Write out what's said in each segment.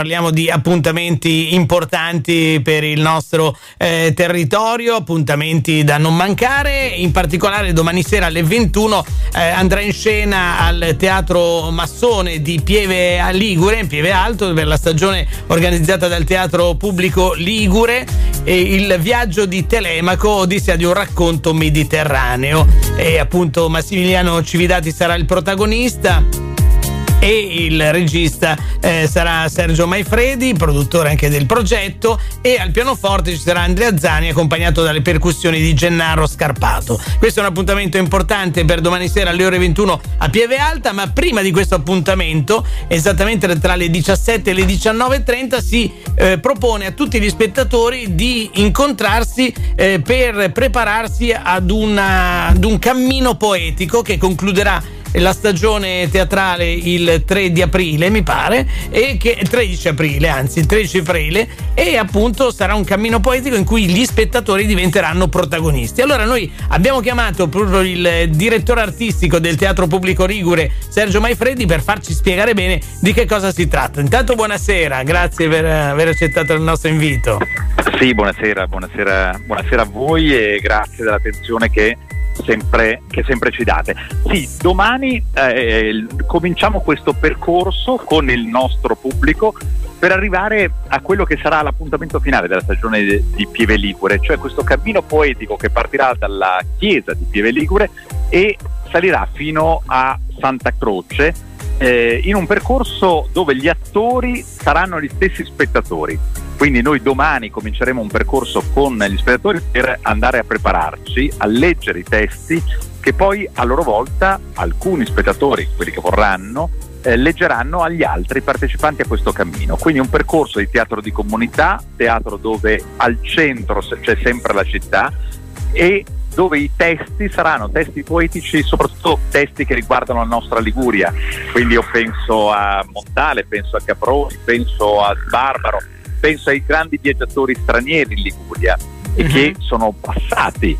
parliamo di appuntamenti importanti per il nostro territorio, appuntamenti da non mancare. In particolare domani sera alle 21 andrà in scena al Teatro Massone di Pieve a Ligure, in Pieve Alto, per la stagione organizzata dal Teatro Pubblico Ligure, e il viaggio di Telemaco, odissea di un racconto mediterraneo, e appunto Massimiliano Cividati sarà il protagonista e il regista sarà Sergio Maifredi, produttore anche del progetto, e al pianoforte ci sarà Andrea Zani accompagnato dalle percussioni di Gennaro Scarpato. Questo è un appuntamento importante per domani sera alle ore 21 a Pieve Alta, ma prima di questo appuntamento, esattamente tra le 17 e le 19.30, si propone a tutti gli spettatori di incontrarsi per prepararsi ad un cammino poetico che concluderà la stagione teatrale il 3 di aprile, mi pare, e che 13 aprile, e appunto sarà un cammino poetico in cui gli spettatori diventeranno protagonisti. Allora noi abbiamo chiamato proprio il direttore artistico del Teatro Pubblico Ligure, Sergio Maifredi, per farci spiegare bene di che cosa si tratta. Intanto buonasera, grazie per aver accettato il nostro invito. Sì, buonasera a voi e grazie dell'attenzione che sempre ci date. Sì, domani cominciamo questo percorso con il nostro pubblico per arrivare a quello che sarà l'appuntamento finale della stagione di Pieve Ligure, cioè questo cammino poetico che partirà dalla chiesa di Pieve Ligure e salirà fino a Santa Croce, in un percorso dove gli attori saranno gli stessi spettatori. Quindi noi domani cominceremo un percorso con gli spettatori per andare a prepararci, a leggere i testi che poi a loro volta alcuni spettatori, quelli che vorranno, leggeranno agli altri partecipanti a questo cammino. Quindi un percorso di teatro di comunità, teatro dove al centro c'è sempre la città e dove i testi saranno testi poetici, soprattutto testi che riguardano la nostra Liguria. Quindi io penso a Montale, penso a Caproni, penso a Sbarbaro, penso ai grandi viaggiatori stranieri in Liguria e che sono passati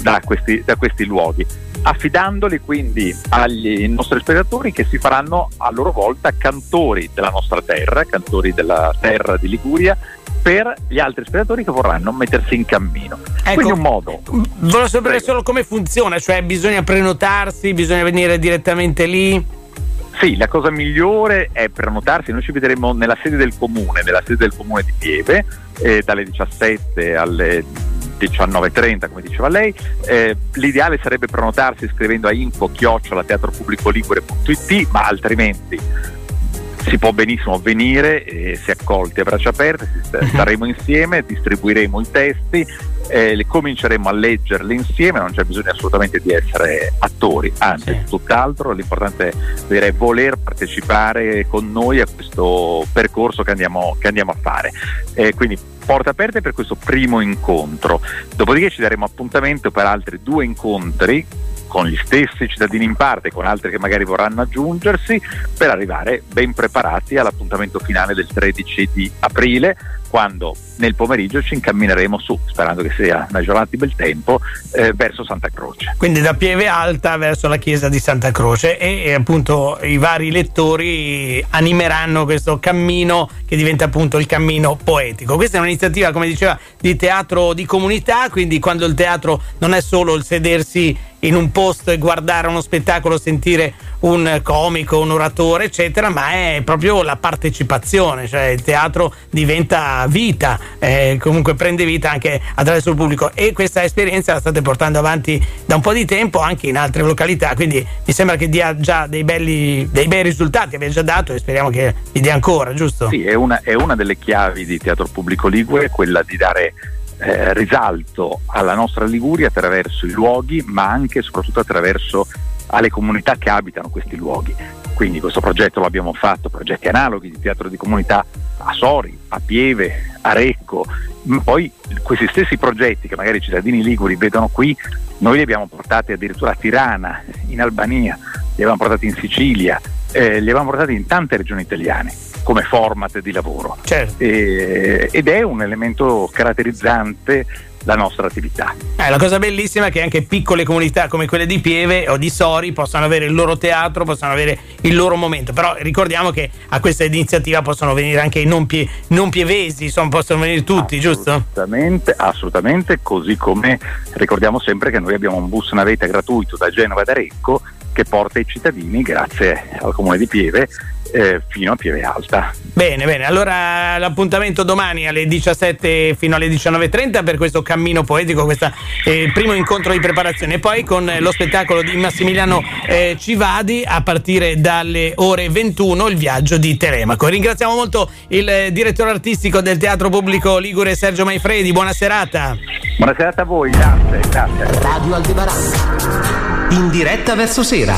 da questi luoghi, affidandoli quindi ai nostri spettatori, che si faranno a loro volta cantori della nostra terra, cantori della terra di Liguria, per gli altri spettatori che vorranno mettersi in cammino. Ecco, quindi un modo. Volevo sapere solo come funziona, cioè bisogna prenotarsi, bisogna venire direttamente lì? Sì, la cosa migliore è prenotarsi. Noi ci vedremo nella sede del comune di Pieve, dalle 17 alle 19.30, come diceva lei. L'ideale sarebbe prenotarsi scrivendo a info@teatropubblicoligure.it, ma altrimenti si può benissimo venire, si è accolti a braccia aperte, staremo insieme, distribuiremo i testi, cominceremo a leggerli insieme. Non c'è bisogno assolutamente di essere attori, anzi, tutt'altro. L'importante è voler partecipare con noi a questo percorso che andiamo a fare, quindi porte aperte per questo primo incontro. Dopodiché ci daremo appuntamento per altri 2 incontri con gli stessi cittadini in parte, con altri che magari vorranno aggiungersi, per arrivare ben preparati all'appuntamento finale del 13 di aprile, quando nel pomeriggio ci incammineremo sperando che sia una giornata di bel tempo, verso Santa Croce. Quindi da Pieve Alta verso la chiesa di Santa Croce, e appunto i vari lettori animeranno questo cammino che diventa appunto il cammino poetico. Questa è un'iniziativa, come diceva, di teatro di comunità, quindi quando il teatro non è solo il sedersi in un posto e guardare uno spettacolo, sentire un comico, un oratore, eccetera, ma è proprio la partecipazione, cioè il teatro diventa vita, comunque prende vita anche attraverso il pubblico, e questa esperienza la state portando avanti da un po' di tempo anche in altre località, quindi mi sembra che dia già dei bei risultati, abbia già dato, e speriamo che li dia ancora, giusto? Sì, è una delle chiavi di Teatro Pubblico Ligure, quella di dare risalto alla nostra Liguria attraverso i luoghi, ma anche e soprattutto attraverso alle comunità che abitano questi luoghi. Quindi questo progetto l'abbiamo fatto, progetti analoghi di teatro di comunità a Sori, a Pieve, a Recco. Poi questi stessi progetti che magari i cittadini liguri vedono qui, noi li abbiamo portati addirittura a Tirana, in Albania, li abbiamo portati in Sicilia, li abbiamo portati in tante regioni italiane come format di lavoro. Certo. Ed è un elemento caratterizzante la nostra attività. La cosa bellissima è che anche piccole comunità come quelle di Pieve o di Sori possono avere il loro teatro, possono avere il loro momento, però ricordiamo che a questa iniziativa possono venire anche i non pievesi, insomma, possono venire tutti, assolutamente, giusto? Assolutamente, così come ricordiamo sempre che noi abbiamo un bus navetta gratuito da Genova e da Recco che porta i cittadini, grazie al Comune di Pieve, fino a Pieve Alta. Bene, allora l'appuntamento domani alle 17 fino alle 19:30 per questo Cammino Poetico, questo primo incontro di preparazione, e poi con lo spettacolo di Massimiliano Cividati a partire dalle ore 21, il viaggio di Telemaco. Ringraziamo molto il direttore artistico del Teatro Pubblico Ligure, Sergio Maifredi. Buona serata. Buona serata a voi, grazie. Radio Aldebaran, in diretta verso sera.